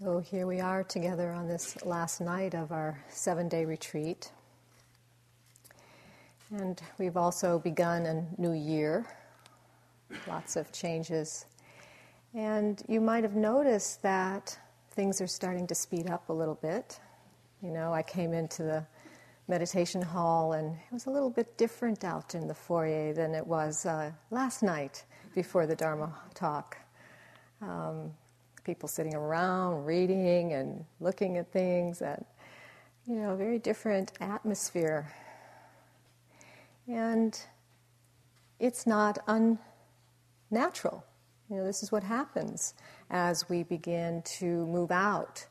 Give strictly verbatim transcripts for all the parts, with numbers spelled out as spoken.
So here we are together on this last night of our seven-day retreat. And we've also begun a new year, lots of changes. And you might have noticed that things are starting to speed up a little bit. You know, I came into the meditation hall and it was a little bit different out in the foyer than it was uh, last night before the Dharma talk. Um, people sitting around, reading and looking at things, and, you know, very different atmosphere. And it's not unnatural. You know, this is what happens as we begin to move out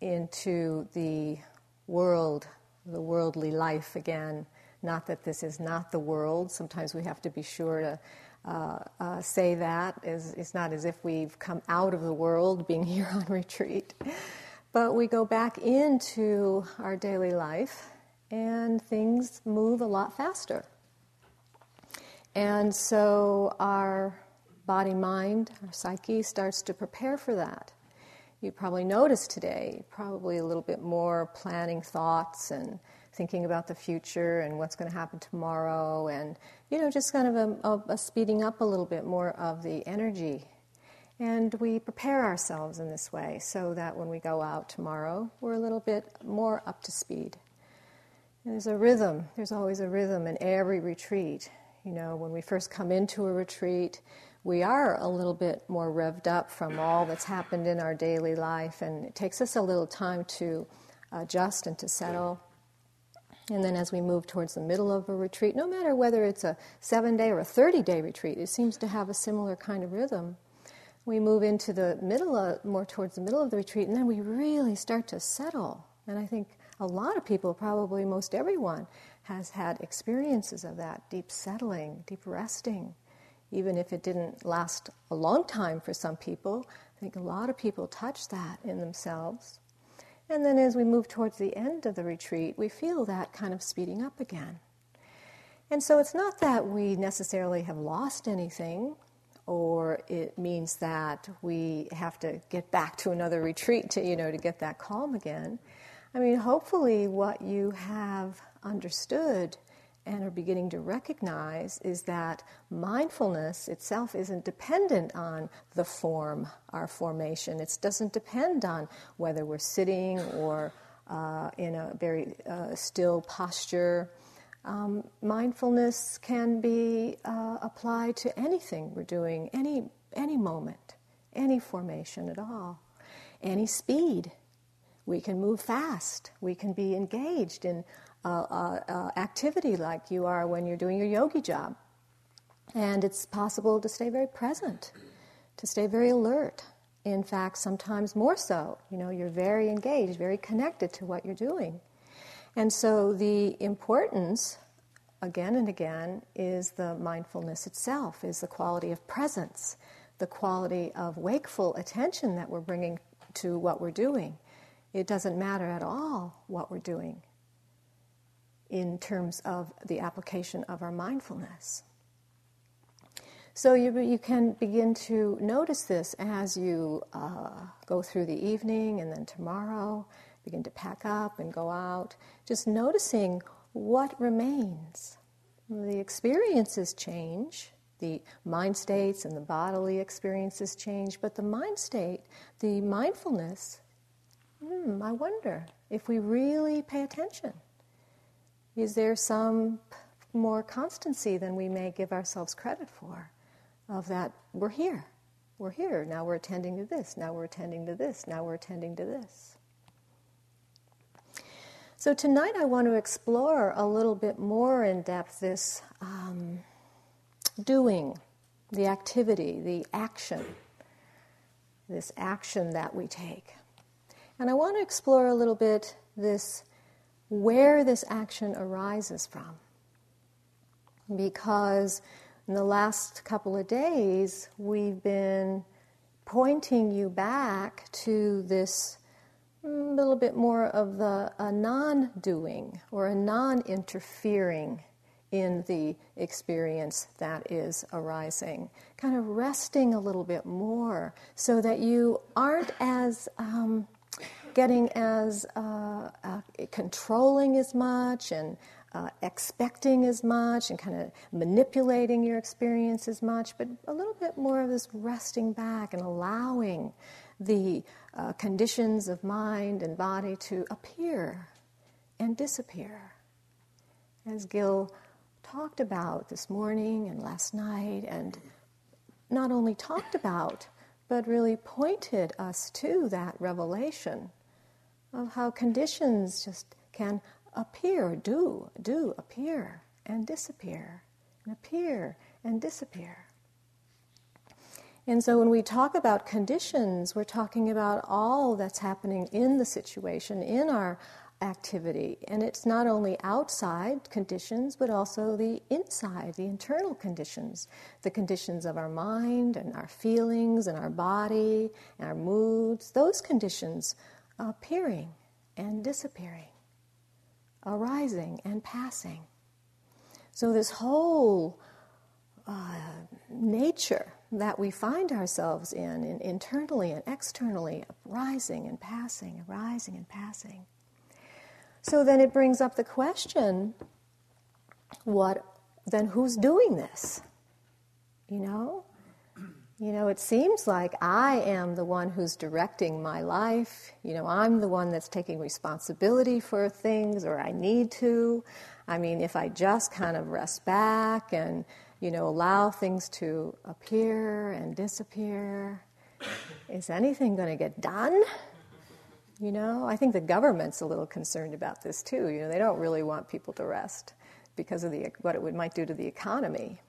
into the world, the worldly life again. Not that this is not the world. Sometimes we have to be sure to uh, uh, say that. It's, it's not as if we've come out of the world being here on retreat. But we go back into our daily life and things move a lot faster. And so our body-mind, our psyche starts to prepare for that. You probably noticed today, probably a little bit more planning thoughts and thinking about the future and what's going to happen tomorrow, and, you know, just kind of a, a, a speeding up a little bit more of the energy. And we prepare ourselves in this way so that when we go out tomorrow, we're a little bit more up to speed. And there's a rhythm. There's always a rhythm in every retreat. You know, when we first come into a retreat, we are a little bit more revved up from all that's happened in our daily life, and it takes us a little time to adjust and to settle. And then as we move towards the middle of a retreat, no matter whether it's a seven-day or a thirty-day retreat, it seems to have a similar kind of rhythm. We move into the middle, of, more towards the middle of the retreat, and then we really start to settle. And I think a lot of people, probably most everyone, has had experiences of that deep settling, deep resting. Even if it didn't last a long time for some people, I think a lot of people touch that in themselves. And then as we move towards the end of the retreat, we feel that kind of speeding up again. And so it's not that we necessarily have lost anything, or it means that we have to get back to another retreat to, you know, to get that calm again. I mean, hopefully what you have understood and are beginning to recognize is that mindfulness itself isn't dependent on the form, our formation. It doesn't depend on whether we're sitting or uh, in a very uh, still posture. Um, mindfulness can be uh, applied to anything we're doing, any any moment, any formation at all, any speed. We can move fast. We can be engaged in uh, uh, uh, activity like you are when you're doing your yogi job. And it's possible to stay very present, to stay very alert. In fact, sometimes more so. You know, you're very engaged, very connected to what you're doing. And so the importance, again and again, is the mindfulness itself, is the quality of presence, the quality of wakeful attention that we're bringing to what we're doing. It doesn't matter at all what we're doing in terms of the application of our mindfulness. So you you can begin to notice this as you uh, go through the evening and then tomorrow, begin to pack up and go out, just noticing what remains. The experiences change. The mind states and the bodily experiences change, but the mind state, the mindfulness, Hmm, I wonder if we really pay attention. Is there some more constancy than we may give ourselves credit for of that we're here, we're here, now we're attending to this, now we're attending to this, now we're attending to this. So tonight I want to explore a little bit more in depth this um, doing, the activity, the action, this action that we take. And I want to explore a little bit this, where this action arises from. Because in the last couple of days, we've been pointing you back to this little bit more of the a non-doing or a non-interfering in the experience that is arising. Kind of resting a little bit more so that you aren't as um, getting as uh, uh, controlling as much and uh, expecting as much and kind of manipulating your experience as much, but a little bit more of this resting back and allowing the uh, conditions of mind and body to appear and disappear. As Gil talked about this morning and last night, and not only talked about, but really pointed us to that revelation of how conditions just can appear, do, do appear and disappear, and appear and disappear. And so when we talk about conditions, we're talking about all that's happening in the situation, in our activity. And it's not only outside conditions, but also the inside, the internal conditions, the conditions of our mind and our feelings and our body and our moods, those conditions appearing and disappearing, arising and passing. So this whole uh, nature that we find ourselves in, in, internally and externally, rising and passing, rising and passing. So then it brings up the question, what, then who's doing this? You know? You know, it seems like I am the one who's directing my life. You know, I'm the one that's taking responsibility for things, or I need to. I mean, if I just kind of rest back and, you know, allow things to appear and disappear, is anything going to get done? You know, I think the government's a little concerned about this too. You know, they don't really want people to rest because of the what it would, might do to the economy.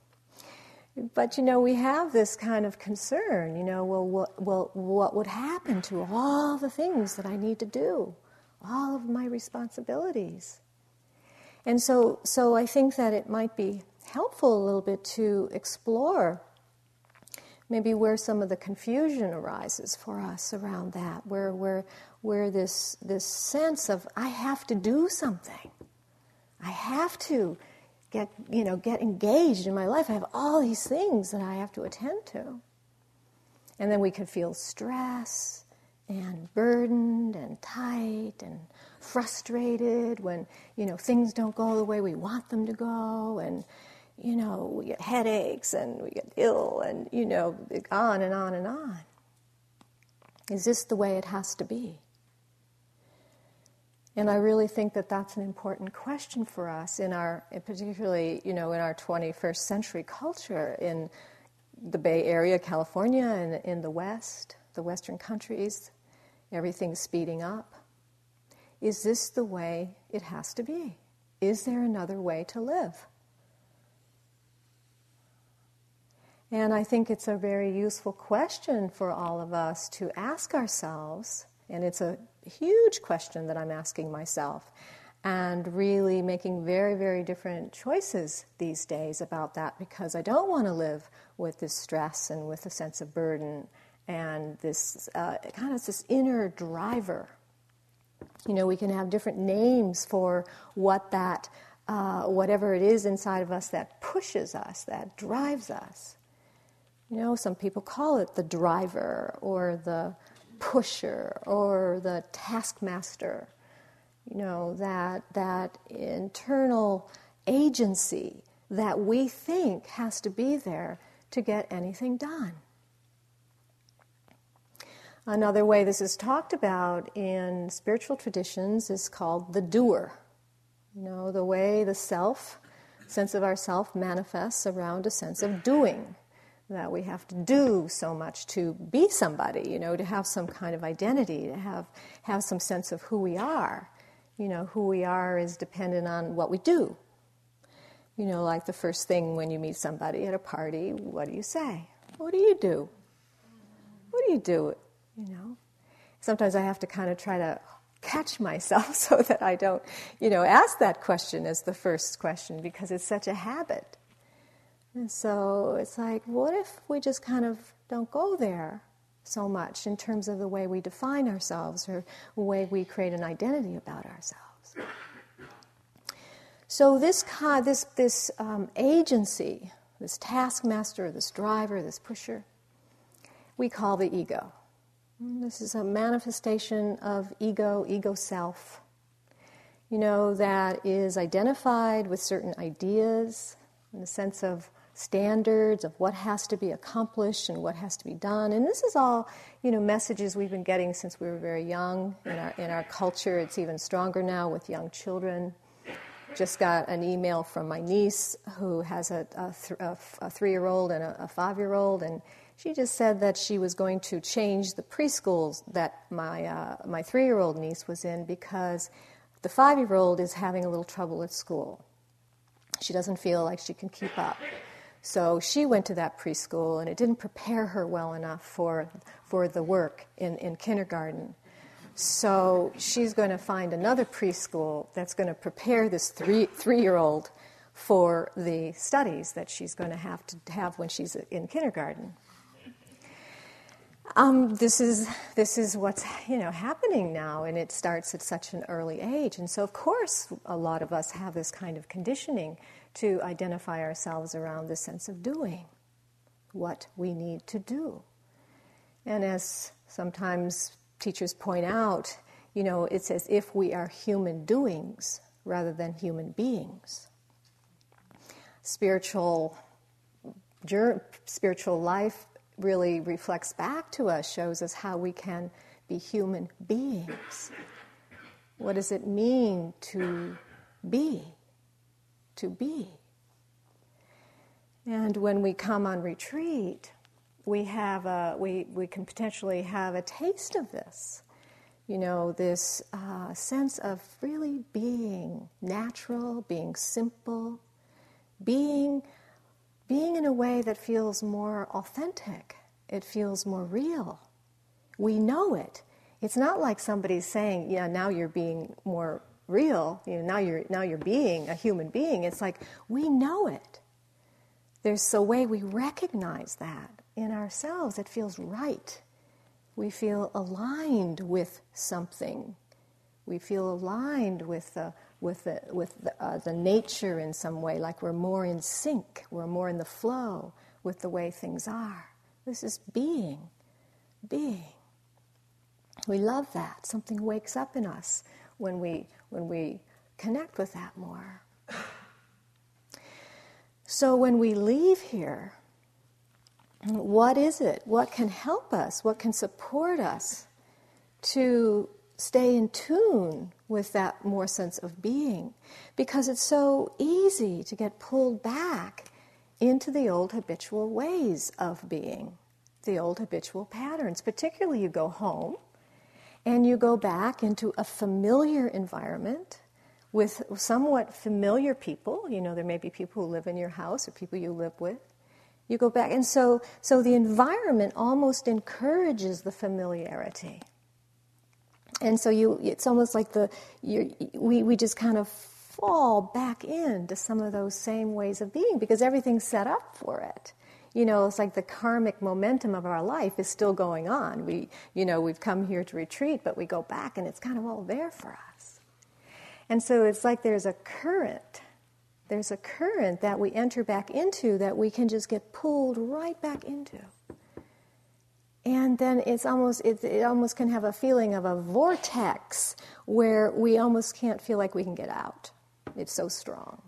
But, you know, we have this kind of concern, you know, well what, well, what would happen to all the things that I need to do, all of my responsibilities? And so, so I think that it might be helpful a little bit to explore maybe where some of the confusion arises for us around that, where where where this this sense of I have to do something, I have to get you know get engaged in my life. I have all these things that I have to attend to, and then we can feel stress and burdened and tight and frustrated when you know things don't go the way we want them to go, and. You know, we get headaches and we get ill and, you know, on and on and on. Is this the way it has to be? And I really think that that's an important question for us in our, particularly, you know, in our twenty-first century culture in the Bay Area, California, and in the West, the Western countries, everything's speeding up. Is this the way it has to be? Is there another way to live? And I think it's a very useful question for all of us to ask ourselves, and it's a huge question that I'm asking myself, and really making very, very different choices these days about that, because I don't want to live with this stress and with a sense of burden and this uh, kind of this inner driver. You know, we can have different names for what that, uh, whatever it is inside of us that pushes us, that drives us. You know, some people call it the driver or the pusher or the taskmaster. You know, that that internal agency that we think has to be there to get anything done. Another way this is talked about in spiritual traditions is called the doer. You know, the way the self, sense of ourself manifests around a sense of doing. That we have to do so much to be somebody, you know, to have some kind of identity, to have, have some sense of who we are. You know, who we are is dependent on what we do. You know, like the first thing when you meet somebody at a party, what do you say? What do you do? What do you do? You know? Sometimes I have to kind of try to catch myself so that I don't, you know, ask that question as the first question because it's such a habit. And so it's like, what if we just kind of don't go there so much in terms of the way we define ourselves or the way we create an identity about ourselves? So this this this um, agency, this taskmaster, this driver, this pusher, we call the ego. This is a manifestation of ego, ego self. You know, that is identified with certain ideas in the sense of standards of what has to be accomplished and what has to be done. And this is all, you know, messages we've been getting since we were very young. In our, in our culture, it's even stronger now with young children. Just got an email from my niece who has a, a, th- a, f- a three-year-old and a, a five-year-old, and she just said that she was going to change the preschools that my uh, my three-year-old niece was in because the five-year-old is having a little trouble at school. She doesn't feel like she can keep up. So she went to that preschool, and it didn't prepare her well enough for for the work in, in kindergarten. So she's going to find another preschool that's going to prepare this three, three-year-old for the studies that she's going to have to have when she's in kindergarten. Um, this is this is what's you know happening now, and it starts at such an early age. And so, of course, a lot of us have this kind of conditioning to identify ourselves around the sense of doing what we need to do. And as sometimes teachers point out, you know, it's as if we are human doings rather than human beings. Spiritual, spiritual life really reflects back to us, shows us how we can be human beings. What does it mean to be? To be. And when we come on retreat, we have a, we, we can potentially have a taste of this. You know, this uh, sense of really being natural, being simple, being being in a way that feels more authentic. It feels more real. We know it. It's not like somebody's saying, "Yeah, now you're being more real, you know, now you're now you're being a human being." It's like we know it. There's a way we recognize that in ourselves. It feels right. We feel aligned with something. We feel aligned with the with the with the, uh, the nature in some way. Like we're more in sync. We're more in the flow with the way things are. This is being, being. We love that. Something wakes up in us when we when we connect with that more. So when we leave here, what is it? What can help us? What can support us to stay in tune with that more sense of being? Because it's so easy to get pulled back into the old habitual ways of being, the old habitual patterns. Particularly you go home, and you go back into a familiar environment with somewhat familiar people. You know, there may be people who live in your house or people you live with. You go back, and so so the environment almost encourages the familiarity. And so you, it's almost like the you, we we just kind of fall back into some of those same ways of being because everything's set up for it. You know, it's like the karmic momentum of our life is still going on. We, you know, we've come here to retreat, but we go back and it's kind of all there for us. And so it's like there's a current, there's a current that we enter back into that we can just get pulled right back into. And then it's almost, it, it almost can have a feeling of a vortex where we almost can't feel like we can get out. It's so strong.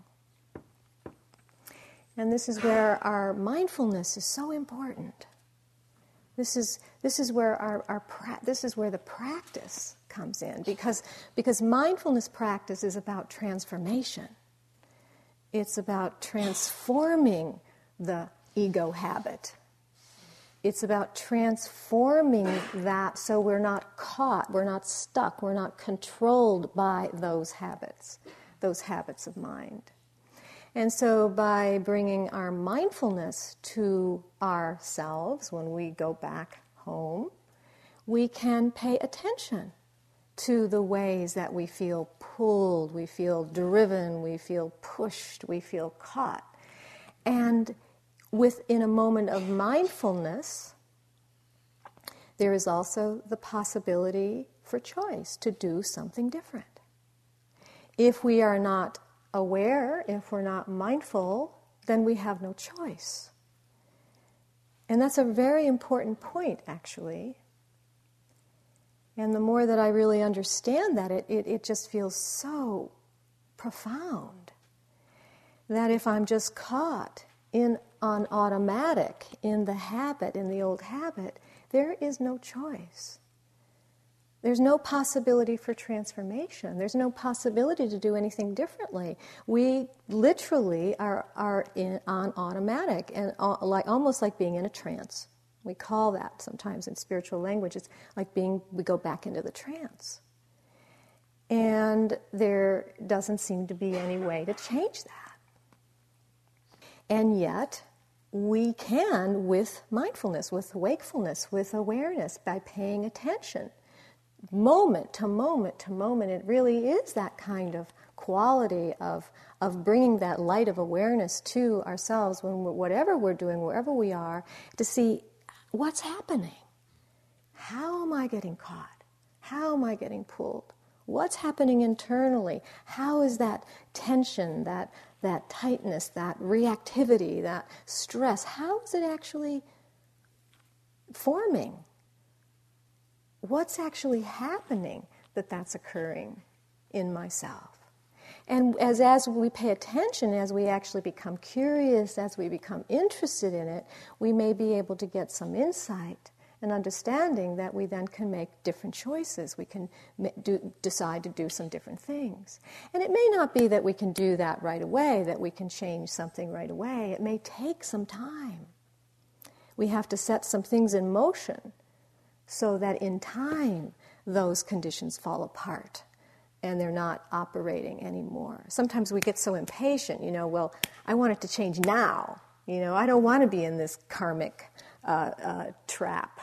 And this is where our mindfulness is so important. This is this is where our, our pra- this is where the practice comes in because because mindfulness practice is about transformation. It's about transforming the ego habit. It's about transforming that so we're not caught, we're not stuck, we're not controlled by those habits, those habits of mind. And so by bringing our mindfulness to ourselves when we go back home, we can pay attention to the ways that we feel pulled, we feel driven, we feel pushed, we feel caught. And within a moment of mindfulness, there is also the possibility for choice to do something different. If we are not aware, if we're not mindful, then we have no choice. And that's a very important point, actually. And the more that I really understand that, it, it, it just feels so profound that if I'm just caught in on automatic, in the habit, in the old habit, there is no choice. There's no possibility for transformation. There's no possibility to do anything differently. We literally are, are in, on automatic, and uh, like almost like being in a trance. We call that sometimes in spiritual language, it's like being, we go back into the trance. And there doesn't seem to be any way to change that. And yet, we can with mindfulness, with wakefulness, with awareness, by paying attention. Moment to moment to moment, it really is that kind of quality of of bringing that light of awareness to ourselves when we're, whatever we're doing, wherever we are, to see what's happening. How am I getting caught? How am I getting pulled? What's happening internally? How is that tension, that that tightness, that reactivity, that stress, how is it actually forming? What's actually happening that that's occurring in myself? And as, as we pay attention, as we actually become curious, as we become interested in it, we may be able to get some insight and understanding that we then can make different choices. We can do, decide to do some different things. And it may not be that we can do that right away, that we can change something right away. It may take some time. We have to set some things in motion so that in time, those conditions fall apart and they're not operating anymore. Sometimes we get so impatient, you know, well, I want it to change now. You know, I don't want to be in this karmic uh, uh, trap.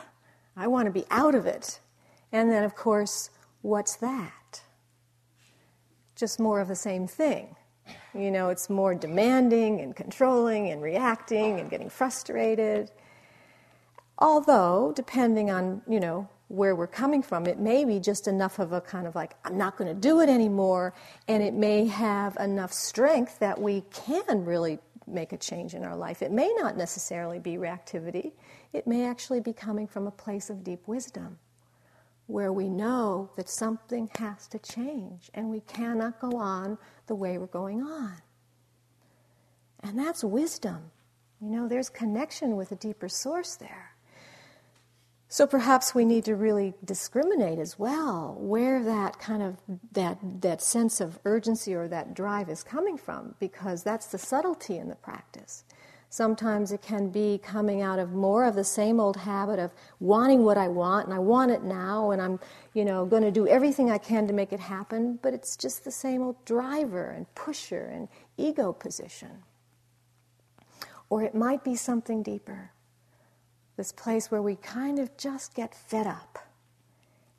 I want to be out of it. And then, of course, what's that? Just more of the same thing. You know, it's more demanding and controlling and reacting and getting frustrated. Although, depending on, you know, where we're coming from, it may be just enough of a kind of like, I'm not going to do it anymore, and it may have enough strength that we can really make a change in our life. It may not necessarily be reactivity. It may actually be coming from a place of deep wisdom, where we know that something has to change, and we cannot go on the way we're going on. And that's wisdom. You know, there's connection with a deeper source there. So perhaps we need to really discriminate as well where that kind of, that that sense of urgency or that drive is coming from, because that's the subtlety in the practice. Sometimes it can be coming out of more of the same old habit of wanting what I want, and I want it now, and I'm, you know, going to do everything I can to make it happen, but it's just the same old driver and pusher and ego position. Or it might be something deeper. This place where we kind of just get fed up.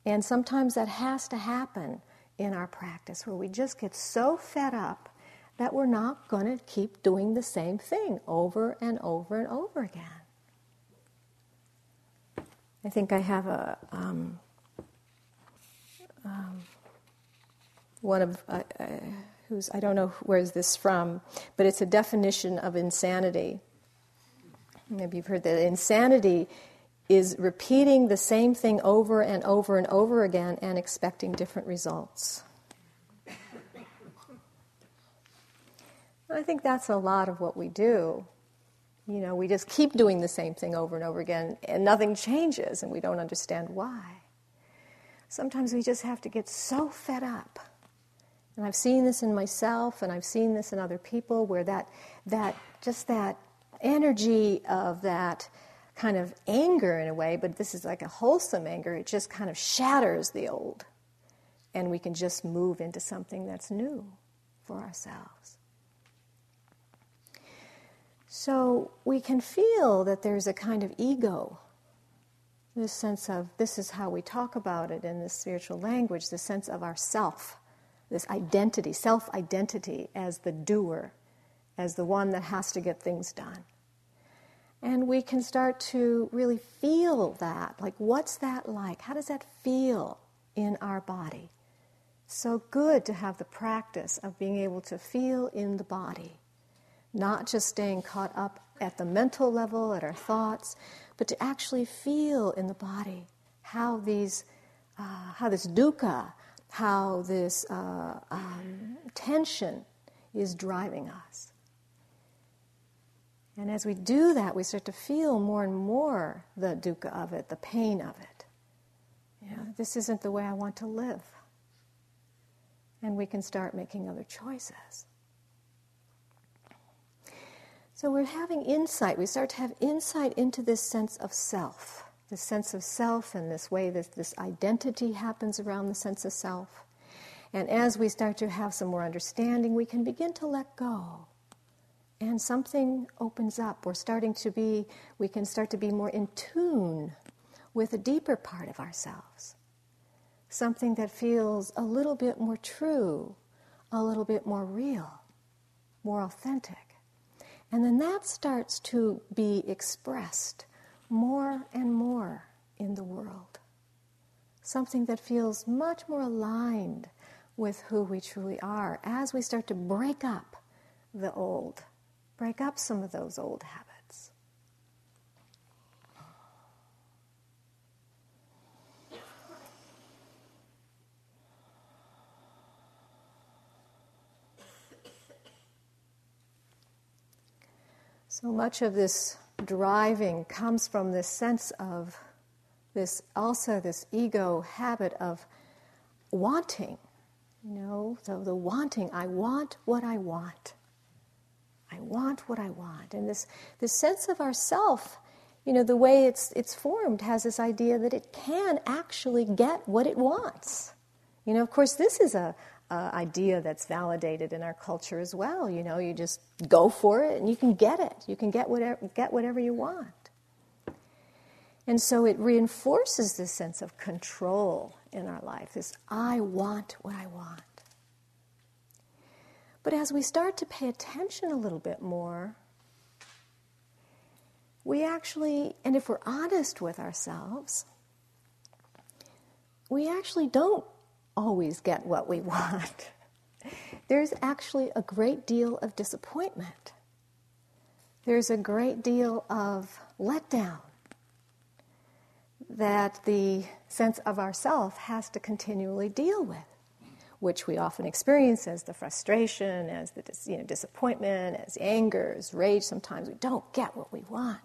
And sometimes that has to happen in our practice, where we just get so fed up that we're not going to keep doing the same thing over and over and over again. I think I have a um, um, one of uh, uh, who's I don't know where's this from, but it's a definition of insanity. Maybe you've heard that insanity is repeating the same thing over and over and over again and expecting different results. I think that's a lot of what we do. You know, we just keep doing the same thing over and over again and nothing changes and we don't understand why. Sometimes we just have to get so fed up. And I've seen this in myself and I've seen this in other people where that, that just that energy of that kind of anger in a way, but this is like a wholesome anger, it just kind of shatters the old. And we can just move into something that's new for ourselves. So we can feel that there's a kind of ego, this sense of this is how we talk about it in this spiritual language, the sense of ourself, this identity, self-identity as the doer, as the one that has to get things done. And we can start to really feel that, like what's that like? How does that feel in our body? So good to have the practice of being able to feel in the body, not just staying caught up at the mental level, at our thoughts, but to actually feel in the body how these, uh, how this dukkha, how this uh, um, tension is driving us. And as we do that, we start to feel more and more the dukkha of it, the pain of it. You know, this isn't the way I want to live. And we can start making other choices. So we're having insight. We start to have insight into this sense of self, this sense of self and this way that this identity happens around the sense of self. And as we start to have some more understanding, we can begin to let go. And something opens up. We're starting to be, we can start to be more in tune with a deeper part of ourselves. Something that feels a little bit more true, a little bit more real, more authentic. And then that starts to be expressed more and more in the world. Something that feels much more aligned with who we truly are as we start to break up the old, break up some of those old habits. So much of this driving comes from this sense of this, also this ego habit of wanting. You know, so the wanting, I want what I want. I want what I want. And this, this sense of ourself, you know, the way it's, it's formed has this idea that it can actually get what it wants. You know, of course, this is a Uh, idea that's validated in our culture as well. You know, you just go for it and you can get it. You can get whatever, get whatever you want. And so it reinforces this sense of control in our life, this I want what I want. But as we start to pay attention a little bit more, we actually, and if we're honest with ourselves, we actually don't always get what we want. There's actually a great deal of disappointment. There's a great deal of letdown that the sense of ourself has to continually deal with, which we often experience as the frustration, as the you know, disappointment, as anger, as rage. Sometimes we don't get what we want.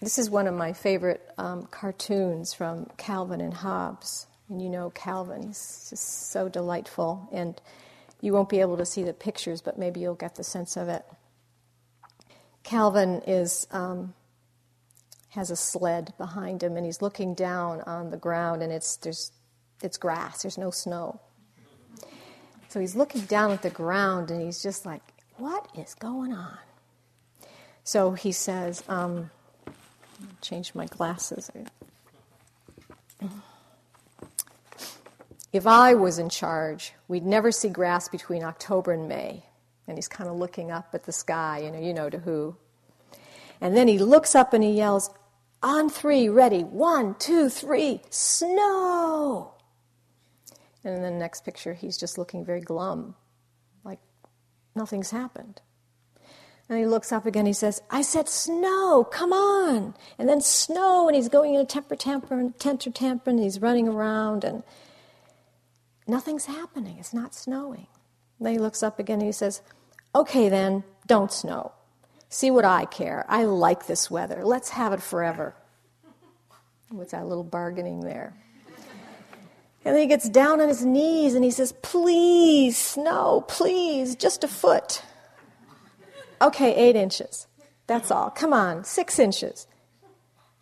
This is one of my favorite um, cartoons from Calvin and Hobbes. And you know Calvin, he's just so delightful. And you won't be able to see the pictures, but maybe you'll get the sense of it. Calvin is um, has a sled behind him, and he's looking down on the ground, and it's there's it's grass, there's no snow. So he's looking down at the ground, and he's just like, what is going on? So he says... Um, change my glasses. If I was in charge, we'd never see grass between October and May. And he's kind of looking up at the sky, you know, you know to who. And then he looks up and he yells, on three, ready, one, two, three, snow! And in the next picture, he's just looking very glum, like nothing's happened. And he looks up again, he says, I said snow, come on. And then snow, and he's going in a temper tantrum, and temper tantrum, and he's running around, and nothing's happening. It's not snowing. And then he looks up again, and he says, okay then, don't snow. See what I care. I like this weather. Let's have it forever. What's that little bargaining there? And then he gets down on his knees, and he says, please, snow, please, just a foot. Okay, eight inches. That's all. Come on, six inches.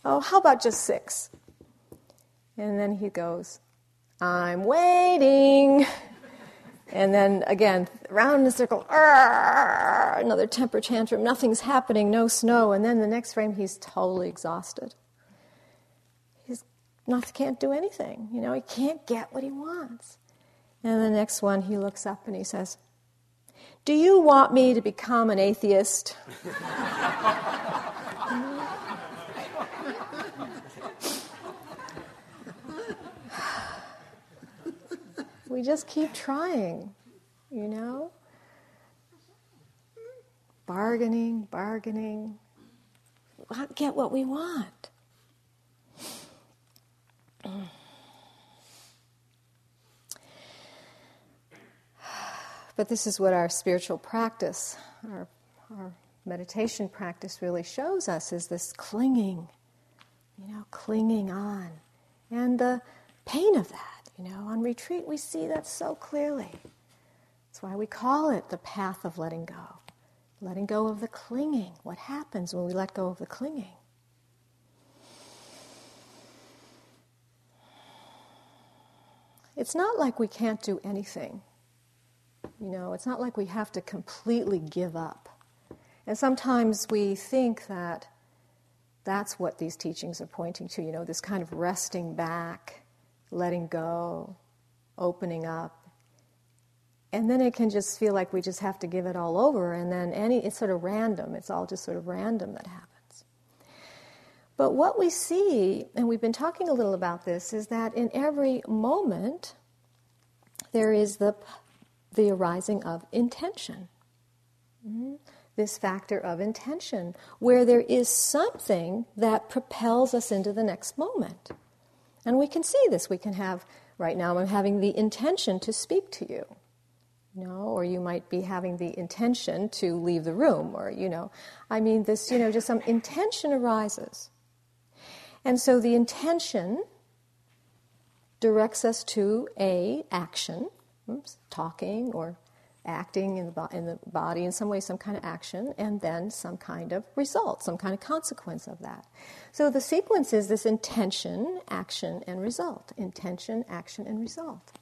Oh, how about just six? And then he goes, I'm waiting. And then again, round in a circle, argh, another temper tantrum, nothing's happening, no snow. And then the next frame, he's totally exhausted. He's not, can't do anything. You know, he can't get what he wants. And the next one, he looks up and he says, do you want me to become an atheist? we just keep trying, you know? Bargaining, bargaining, get what we want. But this is what our spiritual practice, our, our meditation practice really shows us, is this clinging, you know, clinging on. And the pain of that, you know, on retreat we see that so clearly. That's why we call it the path of letting go. Letting go of the clinging. What happens when we let go of the clinging? It's not like we can't do anything. You know, it's not like we have to completely give up. And sometimes we think that that's what these teachings are pointing to, you know, this kind of resting back, letting go, opening up. And then it can just feel like we just have to give it all over, and then any it's sort of random. It's all just sort of random that happens. But what we see, and we've been talking a little about this, is that in every moment there is the, the arising of intention. Mm-hmm. This factor of intention, where there is something that propels us into the next moment. And we can see this. We can have, right now I'm having the intention to speak to you. No, or you might be having the intention to leave the room, or, you know, I mean this, you know, just some intention arises. And so the intention directs us to a action, oops, talking or acting in the, bo- in the body in some way, some kind of action, and then some kind of result, some kind of consequence of that. So the sequence is this intention, action, and result. Intention, action, and result.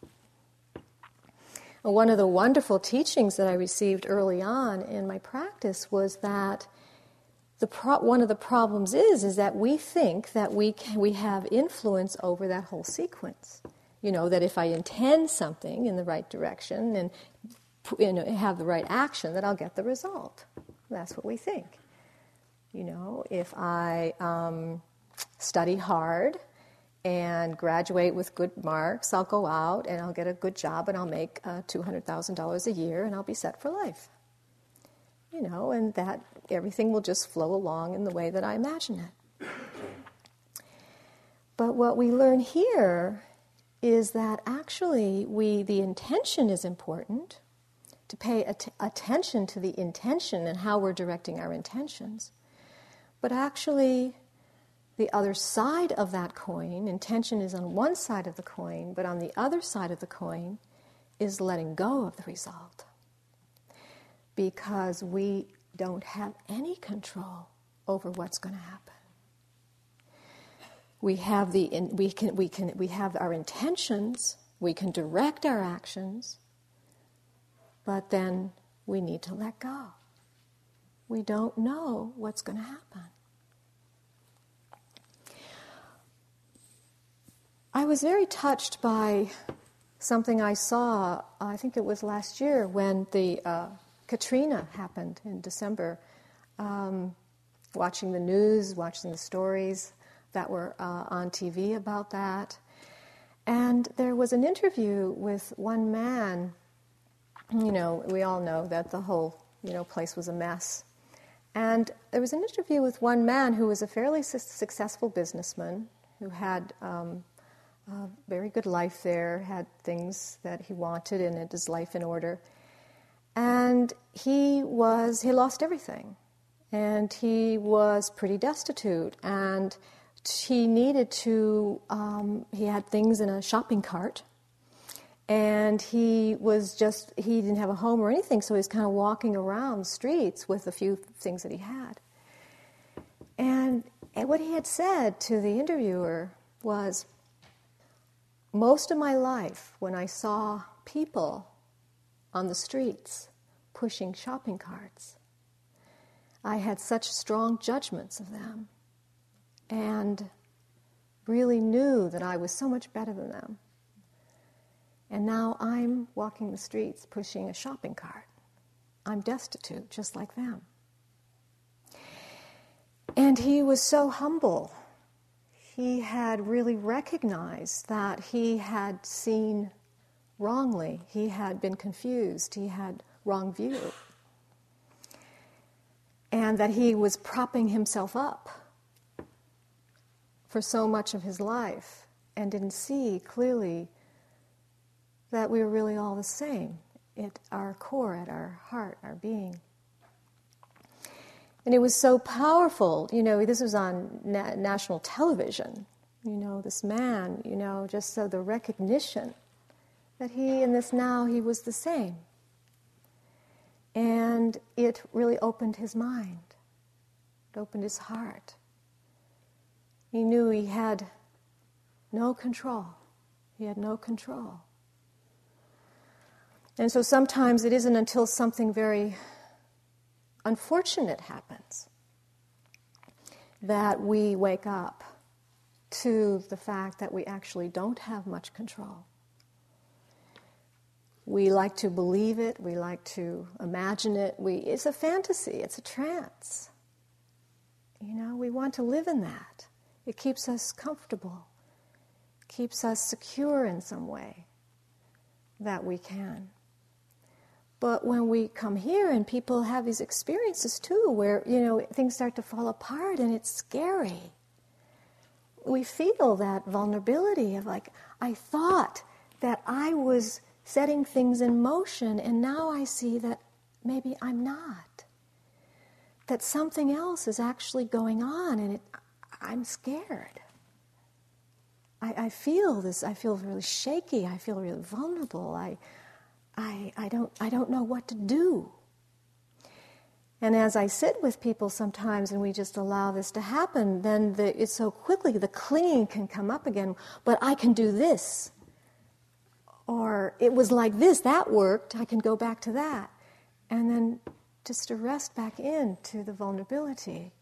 One of the wonderful teachings that I received early on in my practice was that the pro- one of the problems is is that we think that we can, we have influence over that whole sequence. You know, that if I intend something in the right direction and you know, have the right action, that I'll get the result. That's what we think. You know, if I um, study hard and graduate with good marks, I'll go out and I'll get a good job and I'll make uh, two hundred thousand dollars a year and I'll be set for life. You know, and that everything will just flow along in the way that I imagine it. But what we learn here is that actually we the intention is important, to pay at- attention to the intention and how we're directing our intentions. But actually, the other side of that coin, intention is on one side of the coin, but on the other side of the coin is letting go of the result. Because we don't have any control over what's going to happen. We have the in, we can we can we have our intentions, we can direct our actions, but then we need to let go. We don't know what's going to happen. I was very touched by something I saw, I think it was last year, when the uh, Katrina happened in December. Um, watching the news, watching the stories that were uh, on T V about that. And there was an interview with one man. You know, we all know that the whole, you know, place was a mess. And there was an interview with one man who was a fairly su- successful businessman who had... Um, Uh, very good life there, had things that he wanted and had his life in order. And he was, he lost everything. And he was pretty destitute. And he needed to, um, he had things in a shopping cart. And he was just, he didn't have a home or anything, so he was kind of walking around the streets with a few things that he had. And, and what he had said to the interviewer was, most of my life, when I saw people on the streets pushing shopping carts, I had such strong judgments of them and really knew that I was so much better than them. And now I'm walking the streets pushing a shopping cart. I'm destitute, just like them. And he was so humble. He had really recognized that he had seen wrongly. He had been confused. He had wrong view. And that he was propping himself up for so much of his life and didn't see clearly that we were really all the same at our core, at our heart, our being. And it was so powerful, you know, this was on na- national television, you know, this man, you know, just so the recognition that he, in this now, he was the same. And it really opened his mind. It opened his heart. He knew he had no control. He had no control. And so sometimes it isn't until something very unfortunate happens that we wake up to the fact that we actually don't have much control. We like to believe it, we like to imagine it, we it's a fantasy, it's a trance. You know, we want to live in that. It keeps us comfortable, keeps us secure in some way that we can. But when we come here and people have these experiences too where, you know, things start to fall apart and it's scary. We feel that vulnerability of like, I thought that I was setting things in motion and now I see that maybe I'm not. That something else is actually going on and it, I'm scared. I, I feel this, I feel really shaky, I feel really vulnerable, I... I, I don't I don't know what to do. And as I sit with people sometimes and we just allow this to happen, then the, it's so quickly the clinging can come up again, but I can do this. Or it was like this, that worked, I can go back to that. And then just to rest back in to the vulnerability,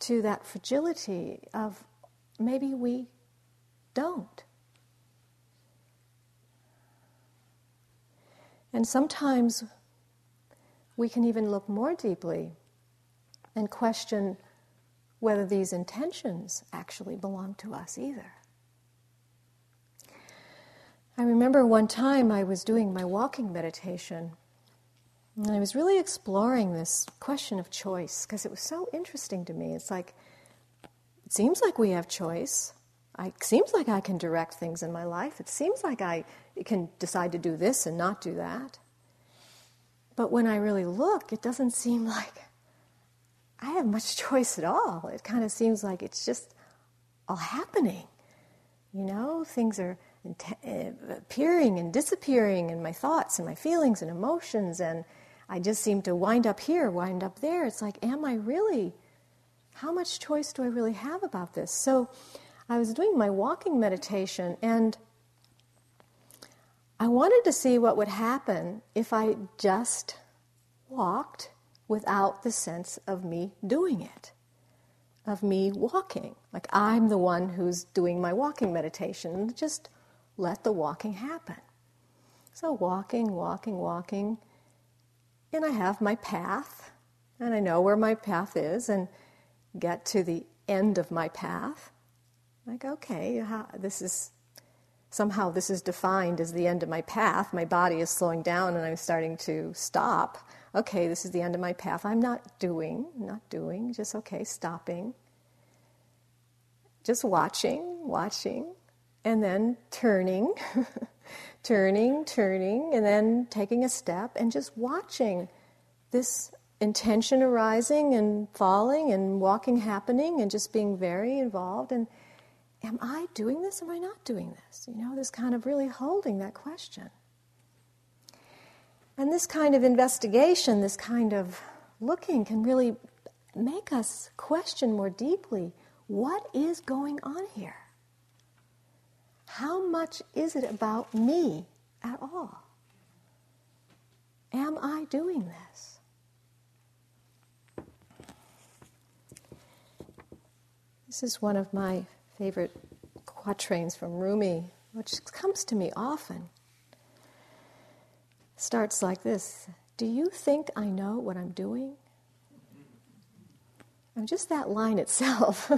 to that fragility of maybe we don't. And sometimes we can even look more deeply and question whether these intentions actually belong to us either. I remember one time I was doing my walking meditation, and I was really exploring this question of choice because it was so interesting to me. It's like, it seems like we have choice. I, it seems like I can direct things in my life. It seems like I can decide to do this and not do that. But when I really look, it doesn't seem like I have much choice at all. It kind of seems like it's just all happening. You know, things are int- appearing and disappearing in my thoughts and my feelings and emotions, and I just seem to wind up here, wind up there. It's like, am I really, how much choice do I really have about this? So I was doing my walking meditation and I wanted to see what would happen if I just walked without the sense of me doing it, of me walking. Like I'm the one who's doing my walking meditation. Just let the walking happen. So walking, walking, walking, and I have my path, and I know where my path is and get to the end of my path. Like, okay, how, this is, somehow this is defined as the end of my path. My body is slowing down and I'm starting to stop. Okay, this is the end of my path. I'm not doing, not doing, just okay, stopping. Just watching, watching, and then turning, turning, turning, and then taking a step and just watching this intention arising and falling and walking happening and just being very involved and am I doing this? Am I not doing this? You know, this kind of really holding that question. And this kind of investigation, this kind of looking can really make us question more deeply, what is going on here? How much is it about me at all? Am I doing this? This is one of my favorite quatrains from Rumi, which comes to me often. Starts like this, do you think I know what I'm doing? And just that line itself.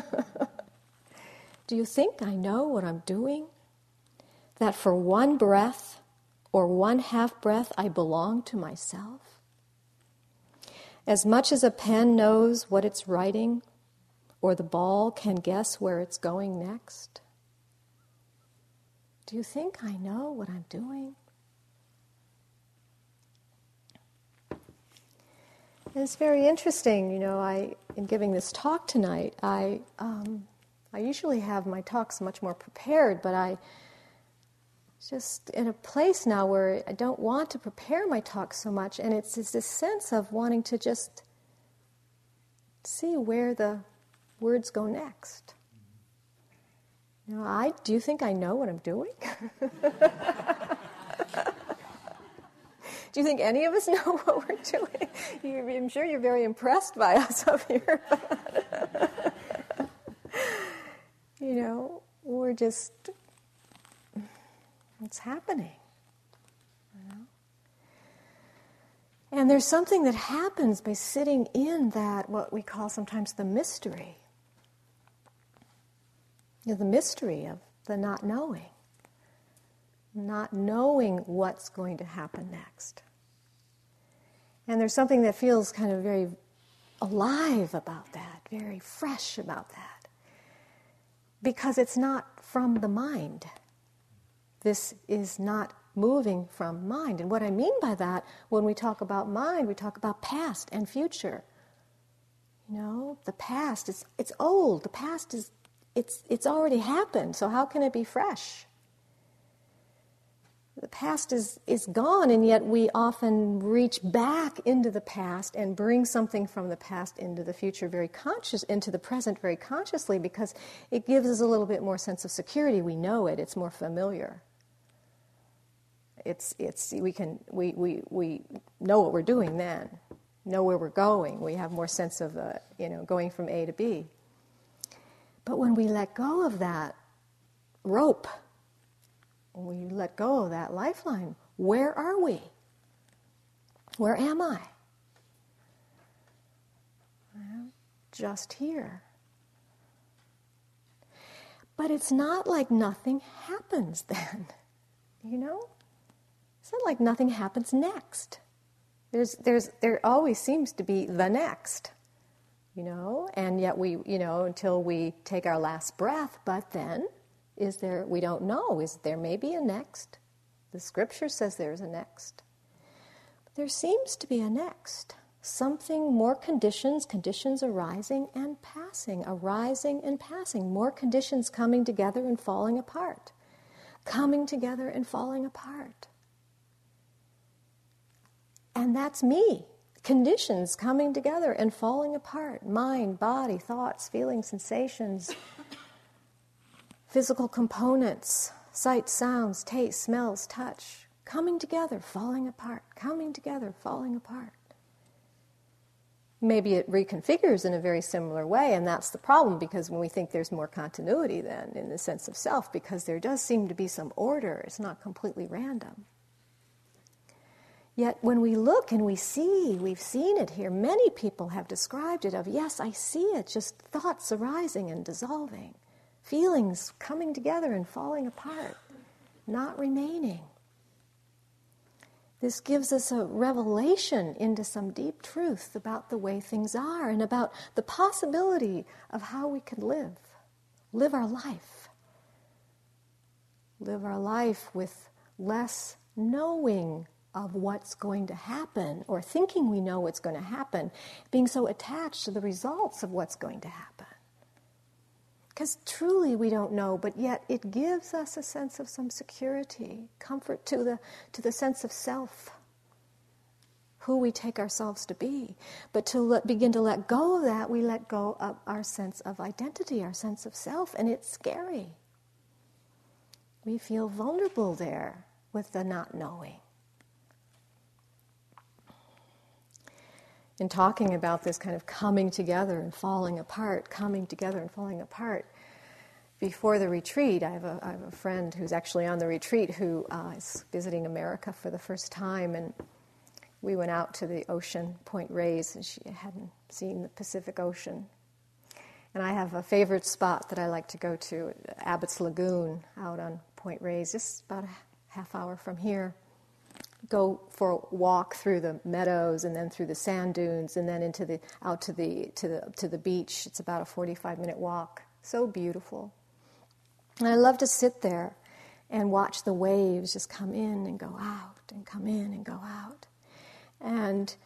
Do you think I know what I'm doing? that for one breath or one half breath I belong to myself? As much as a pen knows what it's writing, or the ball can guess where it's going next, do you think I know what I'm doing? And it's very interesting, you know, I, in giving this talk tonight, I um, I usually have my talks much more prepared, but I just in a place now where I don't want to prepare my talk so much, and it's, it's this sense of wanting to just see where the words go next. You know, I do you think I know what I'm doing? Do you think any of us know what we're doing? You, I'm sure you're very impressed by us up here. You know, we're just, it's happening. You know? And there's something that happens by sitting in that, what we call sometimes the mystery. You know, the mystery of the not knowing. Not knowing what's going to happen next. And there's something that feels kind of very alive about that, very fresh about that. Because it's not from the mind. This is not moving from mind. And what I mean by that, when we talk about mind, we talk about past and future. You know, the past, it's, it's old. The past, is it's it's already happened. So how can it be fresh? The past is, is gone, and yet we often reach back into the past and bring something from the past into the future very conscious, into the present very consciously, because it gives us a little bit more sense of security. We know it, it's more familiar. It's it's we can we we, we know what we're doing then, know where we're going. We have more sense of uh, you know going from A to B. But when we let go of that rope, when you let go of that lifeline, where are we? Where am I? Well, just here. But it's not like nothing happens then, you know? It's not like nothing happens next. There's, there's, there always seems to be the next, you know? And yet we, you know, until we take our last breath, but then... Is there, we don't know, is there maybe a next? The scripture says there's a next. But there seems to be a next. Something, more conditions, conditions arising and passing, arising and passing, more conditions coming together and falling apart, coming together and falling apart. And that's me. Conditions coming together and falling apart. Mind, body, thoughts, feelings, sensations, physical components, sight, sounds, taste, smells, touch, coming together, falling apart, coming together, falling apart. Maybe it reconfigures in a very similar way, and that's the problem, because when we think there's more continuity then in the sense of self, because there does seem to be some order, it's not completely random. Yet when we look and we see, we've seen it here, many people have described it of, yes, I see it, just thoughts arising and dissolving. Feelings coming together and falling apart, not remaining. This gives us a revelation into some deep truth about the way things are and about the possibility of how we can live, live our life. Live our life with less knowing of what's going to happen or thinking we know what's going to happen, being so attached to the results of what's going to happen. Because truly we don't know, but yet it gives us a sense of some security, comfort to the to the sense of self, who we take ourselves to be. But to let, begin to let go of that, we let go of our sense of identity, our sense of self, and it's scary. We feel vulnerable there with the not knowing. In talking about this kind of coming together and falling apart, coming together and falling apart, before the retreat, I have a, I have a friend who's actually on the retreat who uh, is visiting America for the first time, and we went out to the ocean, Point Reyes, and she hadn't seen the Pacific Ocean. And I have a favorite spot that I like to go to, Abbott's Lagoon, out on Point Reyes, just about a half hour from here. Go for a walk through the meadows and then through the sand dunes and then into the out to the to the to the beach. It's about a forty-five minute walk. So beautiful. And I love to sit there and watch the waves just come in and go out and come in and go out. And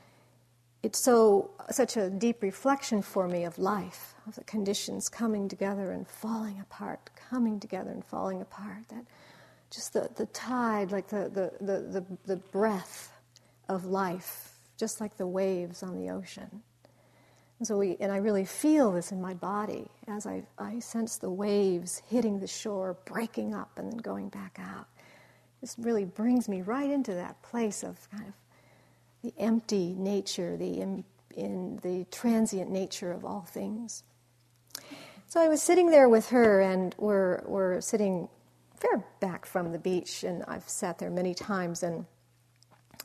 it's so such a deep reflection for me of life, of the conditions coming together and falling apart, coming together and falling apart. That just the, the tide, like the, the, the, the, the breath of life, just like the waves on the ocean. And so we and I really feel this in my body as I I sense the waves hitting the shore, breaking up and then going back out. This really brings me right into that place of kind of the empty nature, the in, in the transient nature of all things. So I was sitting there with her, and we're we're sitting fair back from the beach, and I've sat there many times, and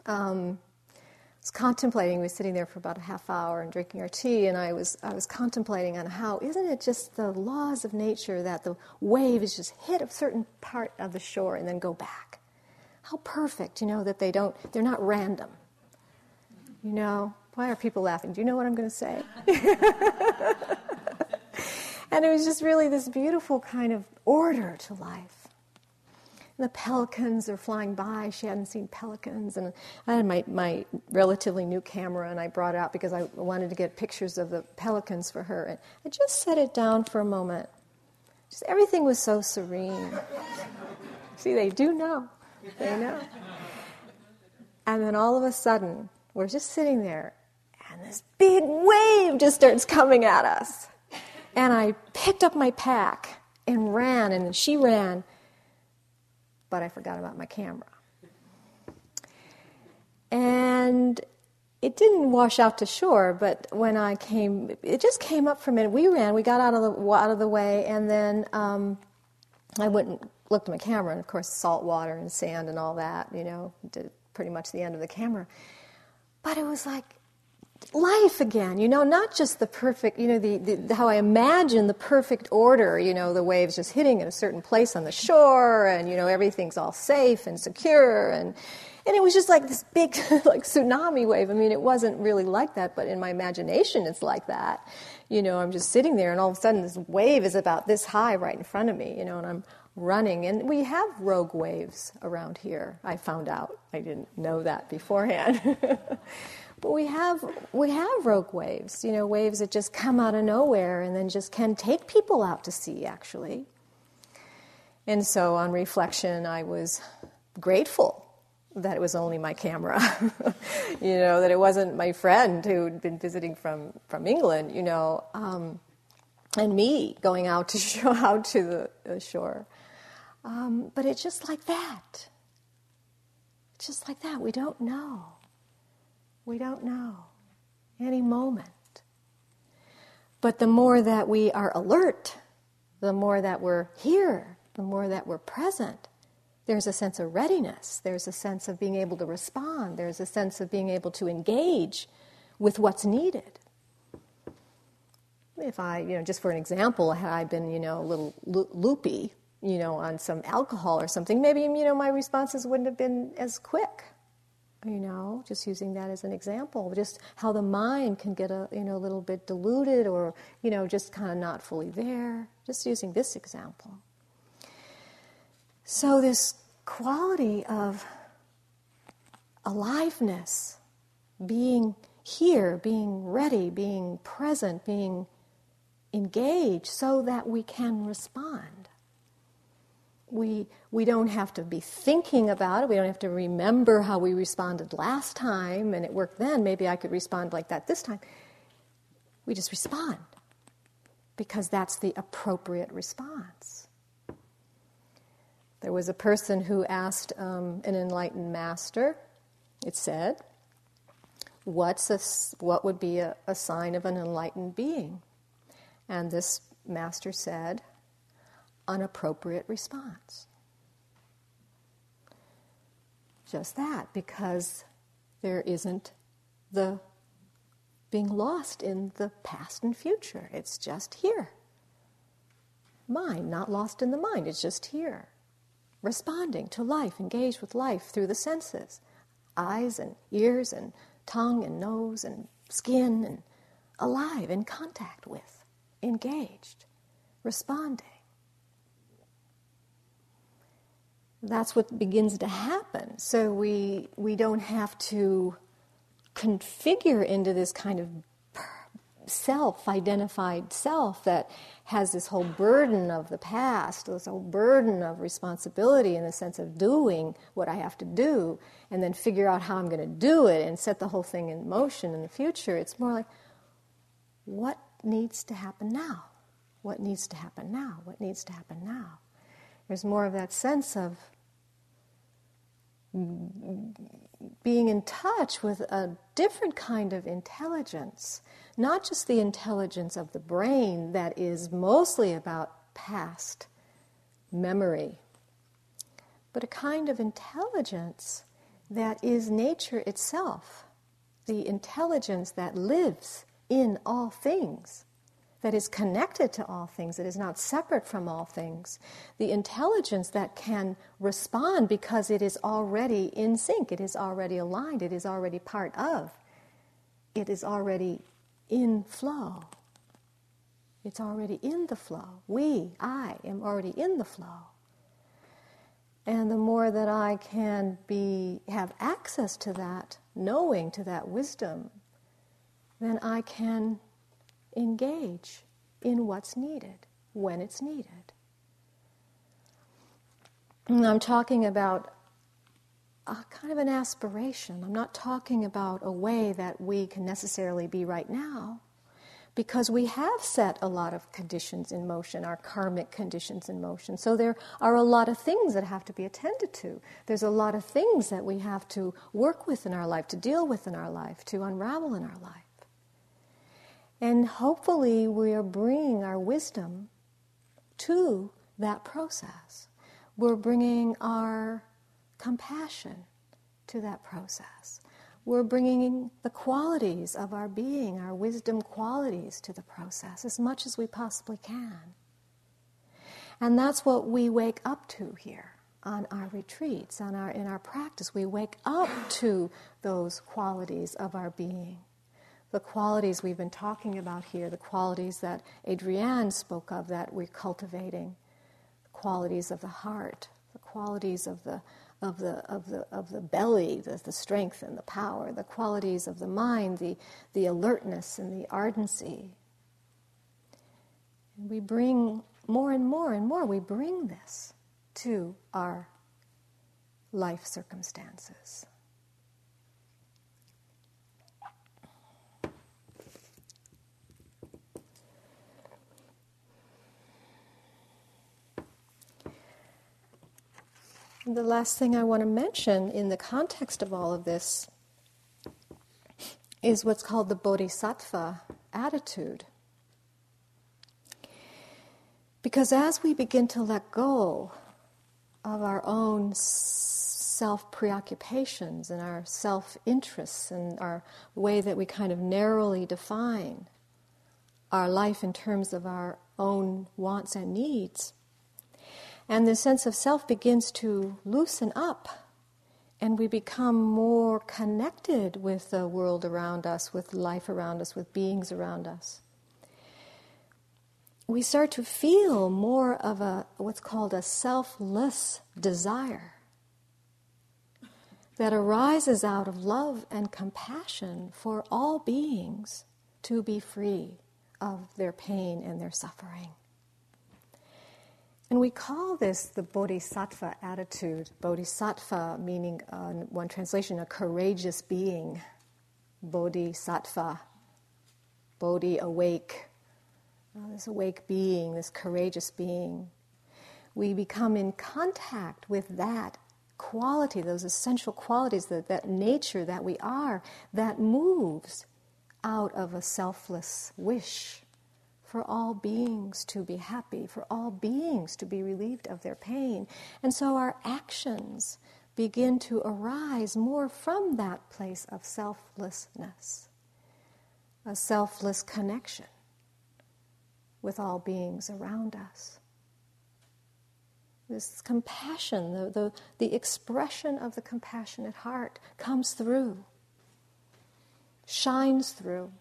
um, I was contemplating. We were sitting there for about a half hour and drinking our tea, and I was I was contemplating on how isn't it just the laws of nature that the waves just hit a certain part of the shore and then go back? How perfect, you know, that they don't they're not random. You know, why are people laughing? Do you know what I'm going to say? And it was just really this beautiful kind of order to life. The pelicans are flying by. She hadn't seen pelicans. And I had my, my relatively new camera, and I brought it out because I wanted to get pictures of the pelicans for her. And I just set it down for a moment. Just everything was so serene. See, they do know. They know. And then all of a sudden, we're just sitting there, and this big wave just starts coming at us. And I picked up my pack and ran, and she ran. But I forgot about my camera. And it didn't wash out to shore, but when I came, it just came up for a minute. We ran, we got out of the, out of the way, and then um, I went and looked at my camera, and of course salt water and sand and all that, you know, did pretty much the end of the camera. But it was like life again, you know, not just the perfect, you know, the, the how I imagine the perfect order, you know, the waves just hitting at a certain place on the shore, and, you know, everything's all safe and secure, and and it was just like this big, like, tsunami wave. I mean, it wasn't really like that, but in my imagination it's like that. You know, I'm just sitting there, and all of a sudden this wave is about this high right in front of me, you know, and I'm running. And we have rogue waves around here, I found out. I didn't know that beforehand. But we have we have rogue waves, you know, waves that just come out of nowhere and then just can take people out to sea, actually. And so on reflection, I was grateful that it was only my camera, you know, that it wasn't my friend who'd been visiting from, from England, you know, um, and me going out to, show, out to the shore. Um, but it's just like that. It's just like that. We don't know. We don't know any moment. But the more that we are alert, the more that we're here, the more that we're present, there's a sense of readiness. There's a sense of being able to respond. There's a sense of being able to engage with what's needed. If I, you know, just for an example, had I been, you know, a little lo- loopy, you know, on some alcohol or something, maybe, you know, my responses wouldn't have been as quick. You know, just using that as an example, just how the mind can get a, you know, a little bit diluted or, you know, just kind of not fully there. Just using this example. So this quality of aliveness, being here, being ready, being present, being engaged so that we can respond. We we don't have to be thinking about it. We don't have to remember how we responded last time and it worked then. Maybe I could respond like that this time. We just respond because that's the appropriate response. There was a person who asked um, an enlightened master, it said, What's a, what would be a, a sign of an enlightened being? And this master said, an appropriate response. Just that, because there isn't the being lost in the past and future. It's just here. Mind, not lost in the mind, it's just here. Responding to life, engaged with life through the senses. Eyes and ears and tongue and nose and skin, and alive, in contact with, engaged, responding. That's what begins to happen. So we we don't have to configure into this kind of self-identified self that has this whole burden of the past, this whole burden of responsibility in the sense of doing what I have to do, and then figure out how I'm going to do it and set the whole thing in motion in the future. It's more like, what needs to happen now? What needs to happen now? What needs to happen now? There's more of that sense of being in touch with a different kind of intelligence, not just the intelligence of the brain that is mostly about past memory, but a kind of intelligence that is nature itself, the intelligence that lives in all things, that is connected to all things, that is not separate from all things, the intelligence that can respond because it is already in sync, it is already aligned, it is already part of, it is already in flow. It's already in the flow. We, I, am already in the flow. And the more that I can be, have access to that, knowing to that wisdom, then I can engage in what's needed, when it's needed. And I'm talking about a kind of an aspiration. I'm not talking about a way that we can necessarily be right now, because we have set a lot of conditions in motion, our karmic conditions in motion. So there are a lot of things that have to be attended to. There's a lot of things that we have to work with in our life, to deal with in our life, to unravel in our life. And hopefully we are bringing our wisdom to that process. We're bringing our compassion to that process. We're bringing the qualities of our being, our wisdom qualities, to the process as much as we possibly can. And that's what we wake up to here on our retreats, on our, in our practice. We wake up to those qualities of our being. The qualities we've been talking about here, the qualities that Adrienne spoke of that we're cultivating, the qualities of the heart, the qualities of the of the of the of the belly, the, the strength and the power, the qualities of the mind, the, the alertness and the ardency. And we bring more and more and more, we bring this to our life circumstances. The last thing I want to mention in the context of all of this is what's called the bodhisattva attitude. Because as we begin to let go of our own self-preoccupations and our self-interests and our way that we kind of narrowly define our life in terms of our own wants and needs, and the sense of self begins to loosen up, and we become more connected with the world around us, with life around us, with beings around us. We start to feel more of a what's called a selfless desire that arises out of love and compassion for all beings to be free of their pain and their suffering. And we call this the bodhisattva attitude. Bodhisattva meaning, uh, one translation, a courageous being. Bodhisattva. Bodhi, awake. Uh, this awake being, this courageous being. We become in contact with that quality, those essential qualities, that, that nature that we are, that moves out of a selfless wish for all beings to be happy, for all beings to be relieved of their pain. And so our actions begin to arise more from that place of selflessness, a selfless connection with all beings around us. This compassion, the, the, the expression of the compassionate heart comes through, shines through,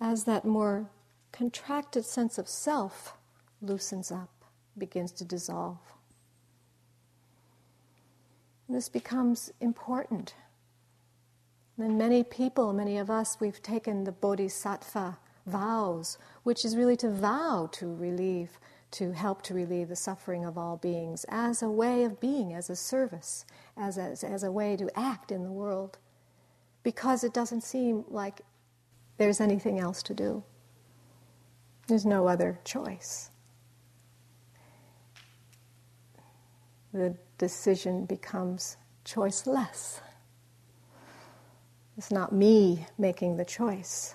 as that more contracted sense of self loosens up, begins to dissolve. This becomes important. And many people, many of us, we've taken the bodhisattva vows, which is really to vow to relieve, to help to relieve the suffering of all beings as a way of being, as a service, as a, as a way to act in the world, because it doesn't seem like there's anything else to do. There's no other choice. The decision becomes choiceless. It's not me making the choice.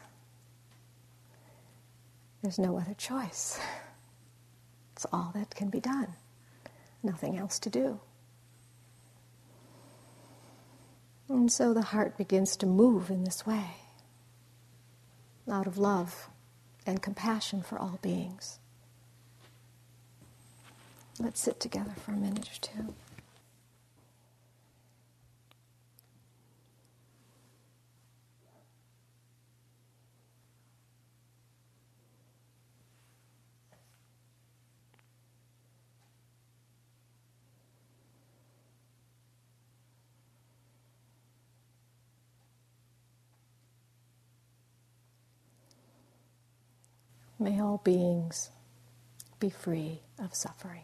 There's no other choice. It's all that can be done. Nothing else to do. And so the heart begins to move in this way, out of love and compassion for all beings. Let's sit together for a minute or two. May all beings be free of suffering.